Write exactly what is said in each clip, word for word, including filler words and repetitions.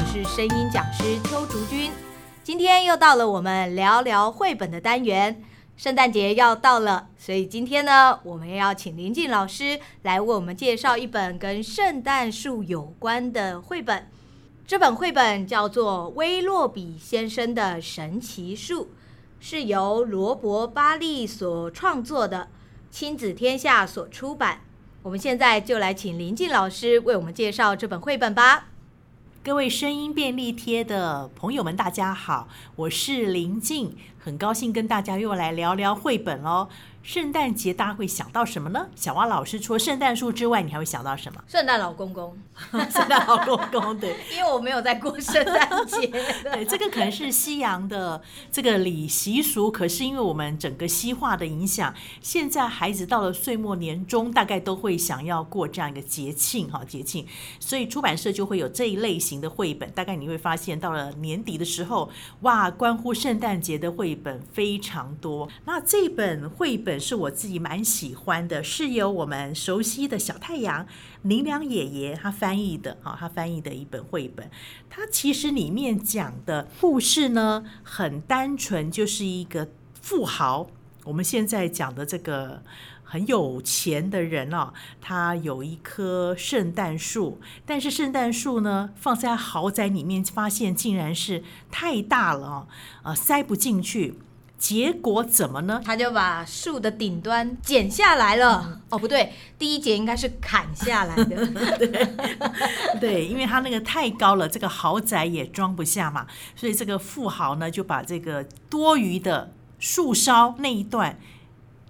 我是声音讲师邱竹君。今天又到了我们聊聊绘本的单元，圣诞节要到了，所以今天呢，我们要请林静老师来为我们介绍一本跟圣诞树有关的绘本。这本绘本叫做《威洛比先生的神奇树》，是由罗伯·巴利所创作的，亲子天下所出版。我们现在就来请林静老师为我们介绍这本绘本吧。各位声音便利贴的朋友们，大家好，我是林静，很高兴跟大家又来聊聊绘本哦。圣诞节大家会想到什么呢？小蛙老师，除了圣诞树之外，你还会想到什么？圣诞老公公。圣诞老公公，对，因为我没有在过圣诞节。对，这个可能是西洋的这个礼习俗，可是因为我们整个西化的影响，现在孩子到了岁末年终，大概都会想要过这样一个节庆哈节庆，所以出版社就会有这一类型的绘本。大概你会发现，到了年底的时候，哇，关乎圣诞节的绘本非常多。那这本绘本是我自己蛮喜欢的，是由我们熟悉的小太阳林良爷爷他翻译的他翻译的一本绘本。他其实里面讲的故事呢很单纯，就是一个富豪，我们现在讲的这个很有钱的人哦，他有一棵圣诞树，但是圣诞树呢放在豪宅里面，发现竟然是太大了哦，呃、塞不进去，结果怎么呢？他就把树的顶端剪下来了。嗯、哦，不对，第一节应该是砍下来的。对，对，因为他那个太高了，这个豪宅也装不下嘛，所以这个富豪呢就把这个多余的树梢那一段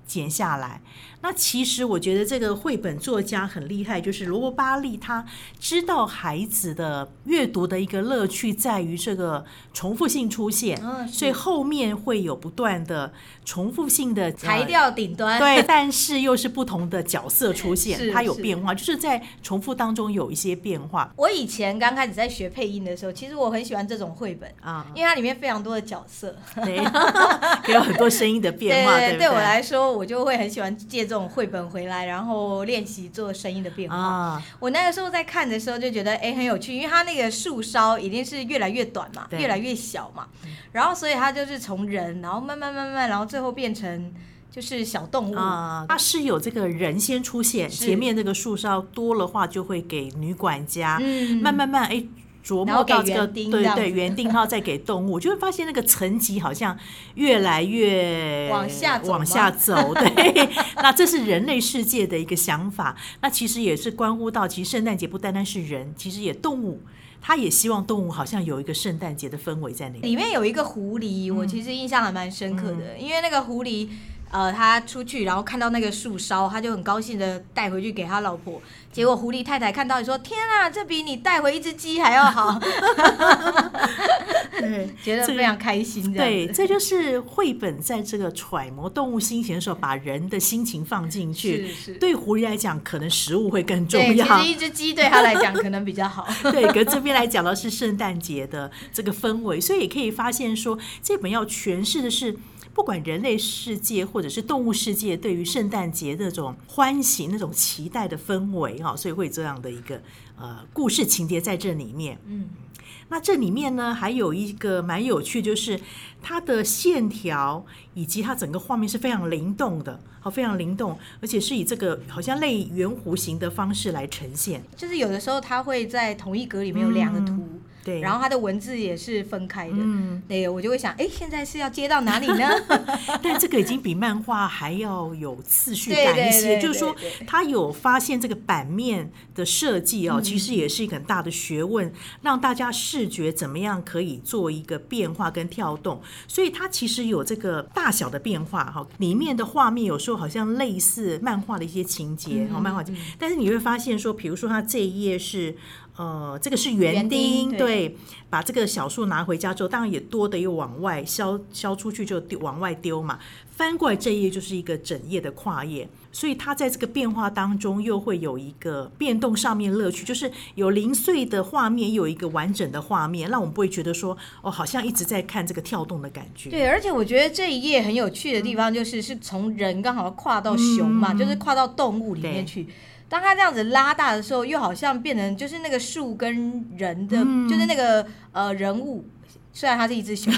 剪下来。那其实我觉得这个绘本作家很厉害，就是罗伯巴利，他知道孩子的阅读的一个乐趣在于这个重复性出现，哦，所以后面会有不断的重复性的材料顶端，对，但是又是不同的角色出现，它有变化，就是在重复当中有一些变化。我以前刚开始在学配音的时候，其实我很喜欢这种绘本，啊，因为它里面非常多的角色，对，有很多声音的变化。 对, 对, 对, 对, 对, 对我来说，我就会很喜欢借这种绘本回来，然后练习做声音的变化。啊，我那个时候在看的时候就觉得，哎，很有趣，因为它那个树梢一定是越来越短嘛，越来越小嘛，然后所以它就是从人，然后慢慢慢慢，然后最后变成就是小动物。啊，它是有这个人先出现，前面那个树梢多的话就会给女管家，嗯，慢慢慢，哎，琢磨到这个，对对，园丁，然后再给动物，就会发现那个层级好像越来越往下走，往下走，对。那这是人类世界的一个想法，那其实也是关乎到，其实圣诞节不单单是人，其实也动物，他也希望动物好像有一个圣诞节的氛围在那里。里面有一个狐狸，我其实印象还蛮深刻的，嗯，因为那个狐狸。呃，他出去然后看到那个树梢，他就很高兴的带回去给他老婆，结果狐狸太太看到你说，天啊，这比你带回一只鸡还要好。对，觉得非常开心这样子。对，这就是绘本在这个揣摩动物心情的时候，把人的心情放进去。是是，对狐狸来讲可能食物会更重要，对，其实一只鸡对他来讲可能比较好。对，可这边来讲到是圣诞节的这个氛围，所以也可以发现说，这本要诠释的是不管人类世界或者是动物世界对于圣诞节那种欢喜、那种期待的氛围，哦，所以会这样的一个呃故事情节在这里面。嗯，那这里面呢还有一个蛮有趣，就是它的线条以及它整个画面是非常灵动的，哦，非常灵动，而且是以这个好像类圆弧形的方式来呈现。就是有的时候它会在同一格里面有两个图。嗯，对，然后它的文字也是分开的。嗯，对，我就会想，哎，现在是要接到哪里呢？但这个已经比漫画还要有次序感一些，对对对对对，就是说它有发现这个版面的设计哦，嗯，其实也是一个很大的学问，让大家视觉怎么样可以做一个变化跟跳动，所以它其实有这个大小的变化，哦，里面的画面有时候好像类似漫画的一些情节，嗯，哦，漫画情节，嗯，但是你会发现说，比如说它这一页是呃，这个是园丁，对，对，把这个小树拿回家之后，当然也多的又往外削削出去，就往外丢嘛。翻过来这一页就是一个整页的跨页，所以它在这个变化当中又会有一个变动上面乐趣，就是有零碎的画面，有一个完整的画面，让我们不会觉得说哦，好像一直在看这个跳动的感觉。对，而且我觉得这一页很有趣的地方就是、嗯、是从人刚好跨到熊嘛、嗯、就是跨到动物里面去，当它这样子拉大的时候又好像变成就是那个树跟人的、嗯、就是那个呃人物，虽然它是一只熊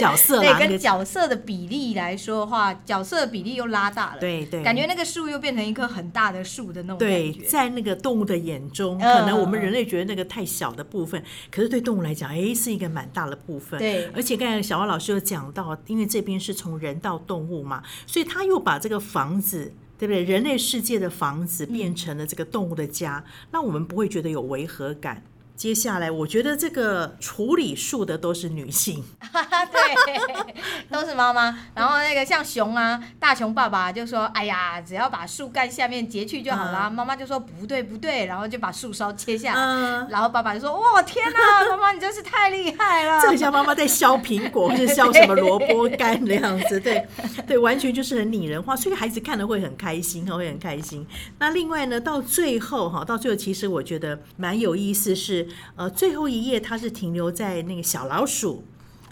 角色啦，对，跟角色的比例来说的话，角色的比例又拉大了，对对，感觉那个树又变成一棵很大的树的那种感觉。对，在那个动物的眼中、呃、可能我们人类觉得那个太小的部分，可是对动物来讲、欸、是一个蛮大的部分。对，而且刚才小花老师有讲到，因为这边是从人到动物嘛，所以他又把这个房子，对不对？人类世界的房子变成了这个动物的家、嗯、那我们不会觉得有违和感。接下来我觉得这个处理树的都是女性对，都是妈妈。然后那个像熊啊，大熊爸爸就说哎呀，只要把树干下面截去就好了、嗯、妈妈就说不对不对，然后就把树梢切下来、嗯、然后爸爸就说哇天哪，妈妈你真是太厉害了这很像妈妈在削苹果或者削什么萝卜干的样子。对对，完全就是很拟人化，所以孩子看了会很开心，会很开心。那另外呢，到最后到最后其实我觉得蛮有意思是呃，最后一页它是停留在那个小老鼠，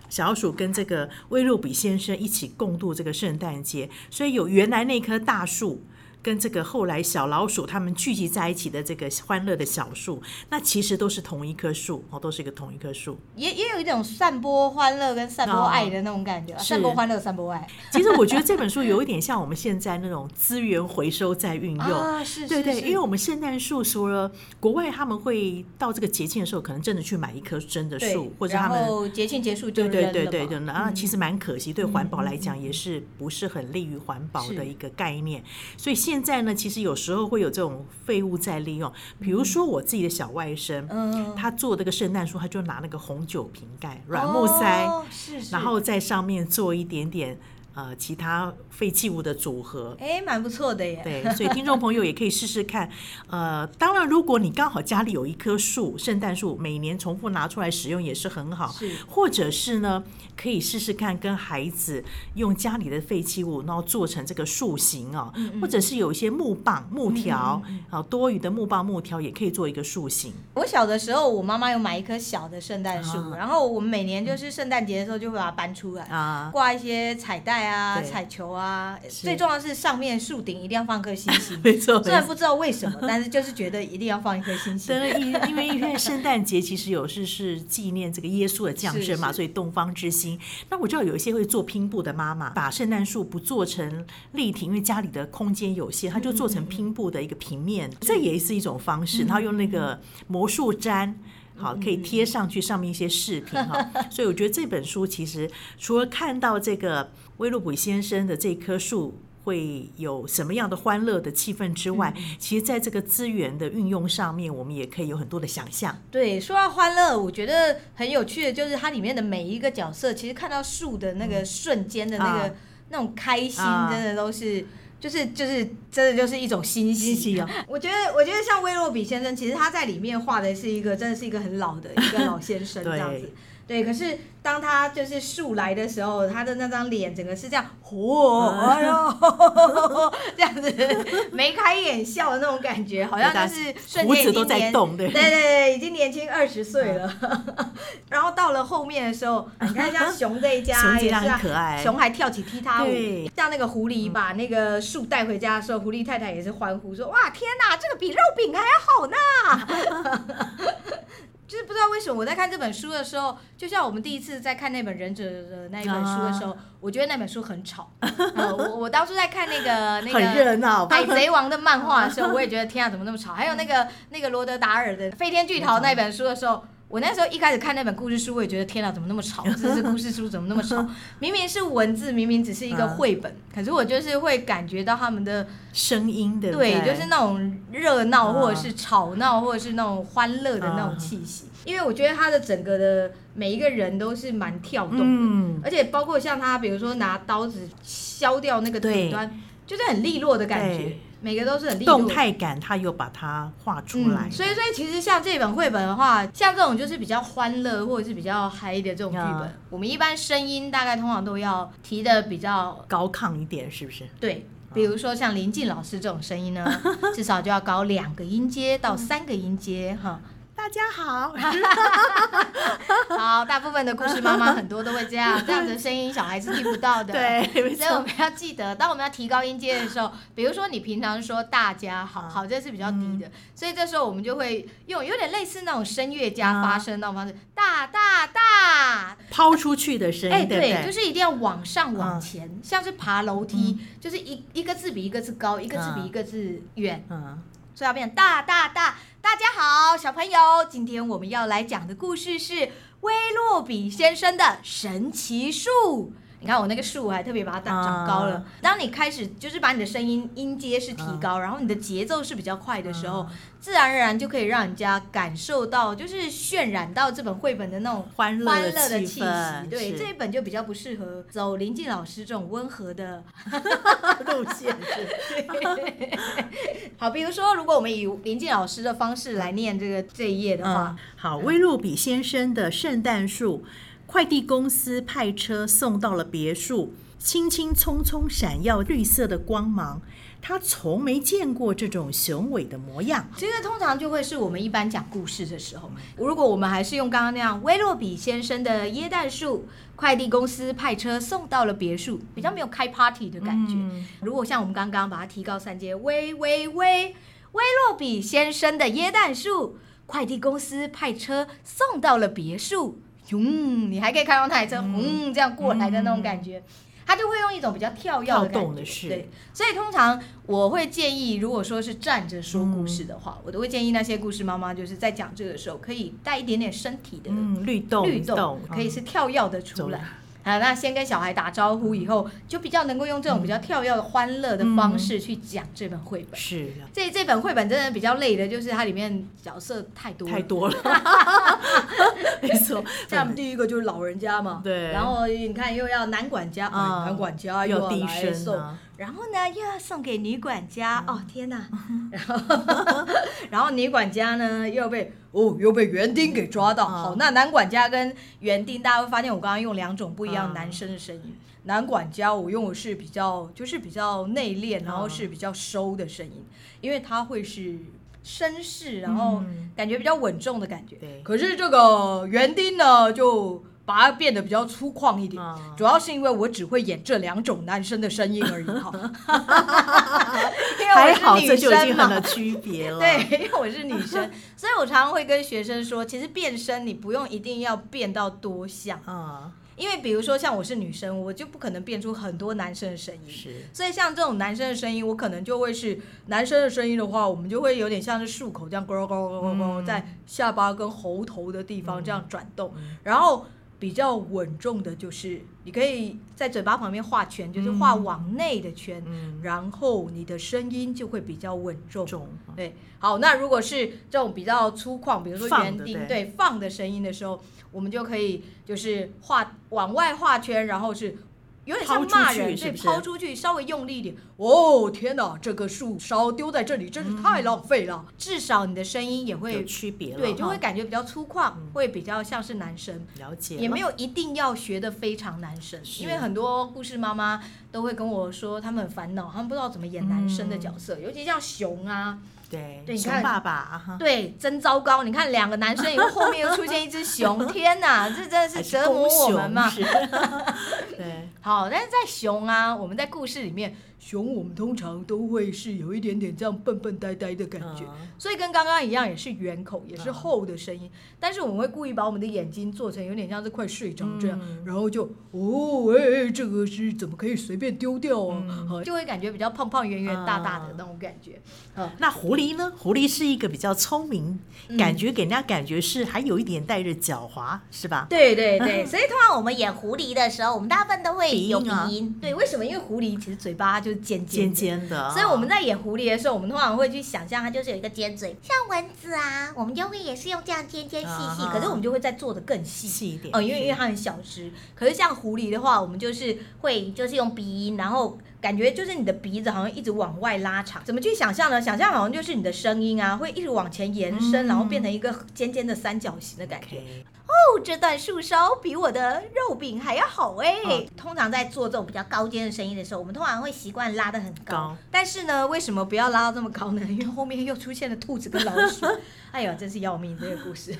小老鼠跟这个威洛比先生一起共度这个圣诞节，所以有原来那棵大树跟这个后来小老鼠他们聚集在一起的这个欢乐的小树，那其实都是同一棵树、哦、都是一个同一棵树， 也, 也有一种散播欢乐跟散播爱的那种感觉、哦、散播欢乐散播爱。其实我觉得这本书有一点像我们现在那种资源回收再运用、啊、是是是，对对，因为我们圣诞树除了国外他们会到这个节庆的时候可能真的去买一棵真的树，或者他们然后节庆结束就扔了，对对对对、嗯、其实蛮可惜，对环保来讲也是不是很利于环保的一个概念。所以现在呢，其实有时候会有这种废物再利用，比如说我自己的小外甥、嗯、他做这个圣诞树，他就拿那个红酒瓶盖软木塞、哦、是是，然后在上面做一点点呃，其他废弃物的组合，哎，蛮不错的耶。对，所以听众朋友也可以试试看。呃，当然，如果你刚好家里有一棵树，圣诞树，每年重复拿出来使用也是很好。是，或者是呢，可以试试看跟孩子用家里的废弃物，然后做成这个树形啊、哦，嗯嗯，或者是有一些木棒、木条，嗯嗯嗯啊，多余的木棒、木条也可以做一个树形。我小的时候，我妈妈有买一棵小的圣诞树，啊、然后我们每年就是圣诞节的时候就会把它搬出来，啊、挂一些彩带啊。啊、彩球啊，最重要的是上面树顶一定要放颗星星没错，虽然不知道为什么但是就是觉得一定要放一颗星星因为因为圣诞节其实有时是纪念这个耶稣的降生嘛，所以东方之星。那我知道有一些会做拼布的妈妈把圣诞树不做成立体，因为家里的空间有限，她就做成拼布的一个平面，这也是一种方式，然后用那个魔术毡好，可以贴上去上面一些饰品哈，所以我觉得这本书其实除了看到这个威洛比先生的这棵树会有什么样的欢乐的气氛之外，嗯、其实在这个资源的运用上面我们也可以有很多的想象。对，说到欢乐我觉得很有趣的就是它里面的每一个角色其实看到树的那个瞬间的那个、嗯啊、那种开心真的都是、啊就是就是真的就是一种欣喜哦。我觉得我觉得像威洛比先生，其实他在里面画的是一个真的是一个很老的一个老先生这样子对，可是当他就是树来的时候，他的那张脸整个是这样，嚯，哎呦，这样子眉开眼笑的那种感觉，好像就是瞬间已经年，胡子都在动，对对对，已经年轻二十岁了。然后到了后面的时候，你看像熊这一家也是、啊，可爱，熊还跳起踢踏舞。像那个狐狸把那个树带回家的时候，狐狸太太也是欢呼说：“哇，天哪，这个比肉饼还要好呢！”就是不知道为什么我在看这本书的时候，就像我们第一次在看那本忍者的那一本书的时候、啊、我觉得那本书很吵、呃、我, 我当初在看那个那个海贼王的漫画的时候我也觉得天啊怎么那么吵还有那个那个罗德达尔的飞天巨桃那本书的时候，我那时候一开始看那本故事书我也觉得天啊怎么那么吵，这是故事书怎么那么吵明明是文字，明明只是一个绘本、嗯、可是我就是会感觉到他们的声音的 对, 对就是那种热闹或者是吵闹、嗯、或者是那种欢乐的那种气息、嗯、因为我觉得他的整个的每一个人都是蛮跳动的、嗯、而且包括像他比如说拿刀子削掉那个顶端就是很利落的感觉，每个都是很利落的动态感，他又把它画出来、嗯、所以所以其实像这本绘本的话，像这种就是比较欢乐或者是比较嗨的这种剧本、嗯、我们一般声音大概通常都要提的比较高亢一点，是不是？对，比如说像林静老师这种声音呢，至少就要高两个音阶到三个音阶哈。大家好好，大部分的故事妈妈很多都会这样这样的声音小孩是听不到的。对，所以我们要记得，当我们要提高音阶的时候，比如说你平常说大家好好，这是比较低的、嗯、所以这时候我们就会用有点类似那种声乐家发声那种方式、嗯、大大大抛出去的声音、欸、对, 对, 对就是一定要往上往前、嗯、像是爬楼梯、嗯、就是 一, 一个字比一个字高，一个字比一个字远、嗯嗯、所以要变成大大大。大家好，小朋友，今天我们要来讲的故事是威洛比先生的神奇树。你看我那个树还特别把它长高了、嗯、当你开始就是把你的声音音阶是提高、嗯、然后你的节奏是比较快的时候、嗯、自然而然就可以让人家感受到，就是渲染到这本绘本的那种欢乐的气息。对，这一本就比较不适合走林静老师这种温和的路线好，比如说如果我们以林静老师的方式来念这个这一页的话、嗯、好，威洛比先生的圣诞树，快递公司派车送到了别墅，轻轻匆匆闪耀绿色的光芒。他从没见过这种雄伟的模样。这个通常就会是我们一般讲故事的时候，如果我们还是用刚刚那样，威洛比先生的椰蛋树，快递公司派车送到了别墅，比较没有开 party 的感觉、嗯、如果像我们刚刚把它提高三阶，威威威威洛比先生的椰蛋树，快递公司派车送到了别墅，嗯，你还可以看到那台车，嗯，这样过来的那种感觉，它就会用一种比较跳跃的感觉，跳动的是。对，所以通常我会建议，如果说是站着说故事的话，我都会建议那些故事妈妈，就是在讲这个时候，可以带一点点身体的律动，律动可以是跳跃的出来。啊，那先跟小孩打招呼以后，就比较能够用这种比较跳跃的欢乐的方式去讲这本绘本。是的，这这本绘本真的比较累的，就是它里面角色太多了太多了没错，像第一个就是老人家嘛，对，然后你看又要男管家、嗯、男管家又要来送、啊、然后呢又要送给女管家、嗯、哦天哪然后然后女管家呢又被哦又被园丁给抓到、嗯、好，那男管家跟园丁，大家会发现我刚刚用两种不一样男生的声音、嗯、男管家我用的是比较就是比较内敛，然后是比较收的声音、嗯、因为他会是绅士，然后感觉比较稳重的感觉、嗯、可是这个园丁呢就把它变得比较粗犷一点、嗯、主要是因为我只会演这两种男生的声音而已哈还好这就已经很有区别了对，因为我是女生所以我常常会跟学生说，其实变声你不用一定要变到多像、嗯，因为比如说像我是女生，我就不可能变出很多男生的声音，是，所以像这种男生的声音我可能就会是男生的声音的话，我们就会有点像是漱口这样咕咕咕咕咕在下巴跟喉头的地方这样转动、嗯、然后比较稳重的就是你可以在嘴巴旁边画圈，就是画往内的圈、嗯、然后你的声音就会比较稳重、嗯、对，好，那如果是这种比较粗犷，比如说园丁 对, 对放的声音的时候，我们就可以就是画往外画圈，然后是有点像骂人，对，抛出去稍微用力一点，哦天哪，这个树梢丢在这里真是太浪费了、嗯、至少你的声音也会有区别了，对，就会感觉比较粗犷、嗯、会比较像是男生，了解了，也没有一定要学的非常男生，因为很多故事妈妈都会跟我说他们很烦恼，他们不知道怎么演男生的角色、嗯、尤其像熊啊，对，熊爸爸，对，真糟糕，你看两个男生以后后面又出现一只熊天哪，这真的是折磨我们嘛对，好，但是在熊啊，我们在故事里面熊我们通常都会是有一点点这样笨笨呆呆的感觉、嗯、所以跟刚刚一样也是圆口也是厚的声音、嗯、但是我们会故意把我们的眼睛做成有点像是快睡着这样、嗯、然后就哦哎、欸，这个是怎么可以随便丢掉啊、嗯、就会感觉比较胖胖圆圆大大的那种感觉、嗯嗯、那狐狸呢，狐狸是一个比较聪明、嗯、感觉给人家感觉是还有一点带着狡猾，是吧？对对对、嗯、所以通常我们演狐狸的时候，我们大部分都会有鼻音、啊、鼻音，对，为什么？因为狐狸其实嘴巴就就是尖尖 的, 尖尖的，所以我们在演狐狸的时候，我们通常会去想象它就是有一个尖嘴，像蚊子啊，我们就会也是用这样尖尖细细、啊、可是我们就会再做的更细细一点、嗯、因为因为它很小只，可是像狐狸的话，我们就是会就是用鼻音，然后感觉就是你的鼻子好像一直往外拉长，怎么去想象呢？想象好像就是你的声音啊会一直往前延伸、嗯、然后变成一个尖尖的三角形的感觉、okay. 哦，这段树梢比我的肉饼还要好哎、欸哦。通常在做这种比较高阶的生意的时候，我们通常会习惯拉得很 高, 高，但是呢，为什么不要拉到这么高呢？因为后面又出现了兔子跟老鼠。哎呦，真是要命这个故事。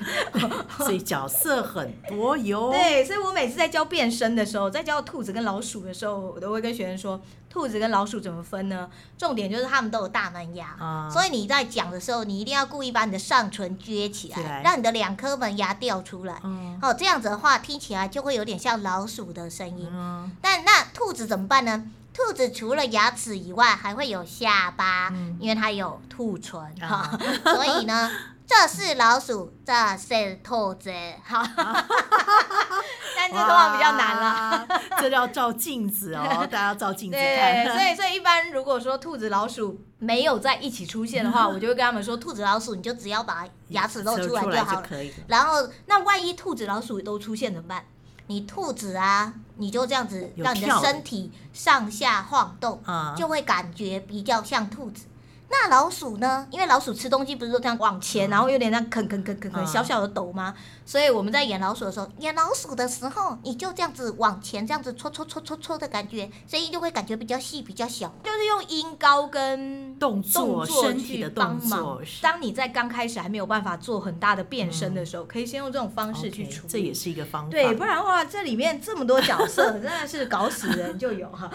所以角色很多哟。对，所以我每次在教变身的时候，在教兔子跟老鼠的时候，我都会跟学生说，兔子跟老鼠怎么分呢？重点就是他们都有大门牙、嗯、所以你在讲的时候，你一定要故意把你的上唇撅起来，让你的两颗门牙掉出来、嗯哦、这样子的话听起来就会有点像老鼠的声音、嗯、但那兔子怎么办呢？兔子除了牙齿以外还会有下巴、嗯、因为它有兔唇、嗯哦、所以呢这是老鼠，这是兔子，好，但这通常比较难啦，这要照镜子哦，大家要照镜子看。对，所以所以一般如果说兔子老鼠没有在一起出现的话，我就会跟他们说，兔子老鼠你就只要把牙齿露出来就好了。然后那万一兔子老鼠都出现怎么办？你兔子啊，你就这样子让你的身体上下晃动，就会感觉比较像兔子。那老鼠呢？因为老鼠吃东西不是都这样往前，嗯、然后有点那啃啃啃啃啃小小的抖吗、嗯？所以我们在演老鼠的时候，演老鼠的时候，你就这样子往前，这样子戳戳戳戳戳的感觉，声音就会感觉比较细、比较小。就是用音高跟动作、身体的动作。当你在刚开始还没有办法做很大的变身的时候，嗯、可以先用这种方式去处理。Okay, 这也是一个方法。对，不然的话，这里面这么多角色，真的是搞死人就有哈。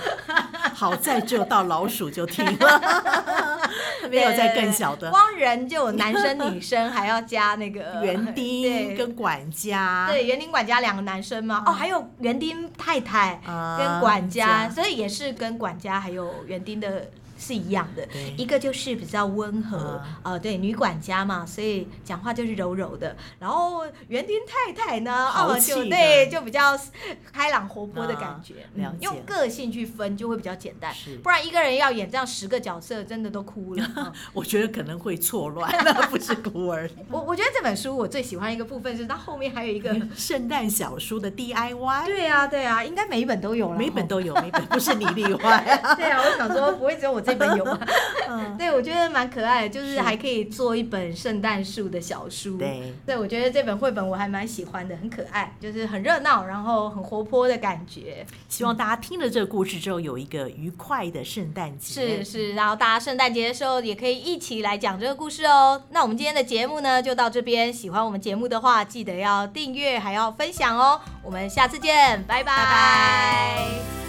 好在只有到老鼠就停了。没有再更小的，光人就有男生女生，还要加那个园丁跟管家。对，园丁管家两个男生嘛、嗯、哦，还有园丁太太跟管家、嗯、所以也是跟管家还有园丁的是一样的，一个就是比较温和、啊呃、对，女管家嘛，所以讲话就是柔柔的，然后园丁太太呢、哦、就对，就比较开朗活泼的感觉、啊嗯、用个性去分就会比较简单，不然一个人要演这样十个角色真的都哭了、嗯、我觉得可能会错乱不是哭而已。我, 我觉得这本书我最喜欢一个部分是它后面还有一个圣诞小书的 D I Y。 对啊对啊，应该每一本都有了，每一本都有，每一本不是你例外、啊、对啊，我想说不会只有我这本有啊，对，我觉得蛮可爱的，就是还可以做一本圣诞树的小书。对，对，我觉得这本绘本我还蛮喜欢的，很可爱，就是很热闹，然后很活泼的感觉。希望大家听了这个故事之后有一个愉快的圣诞节。是是，然后大家圣诞节的时候也可以一起来讲这个故事哦。那我们今天的节目呢就到这边，喜欢我们节目的话记得要订阅还要分享哦。我们下次见，拜拜。拜拜。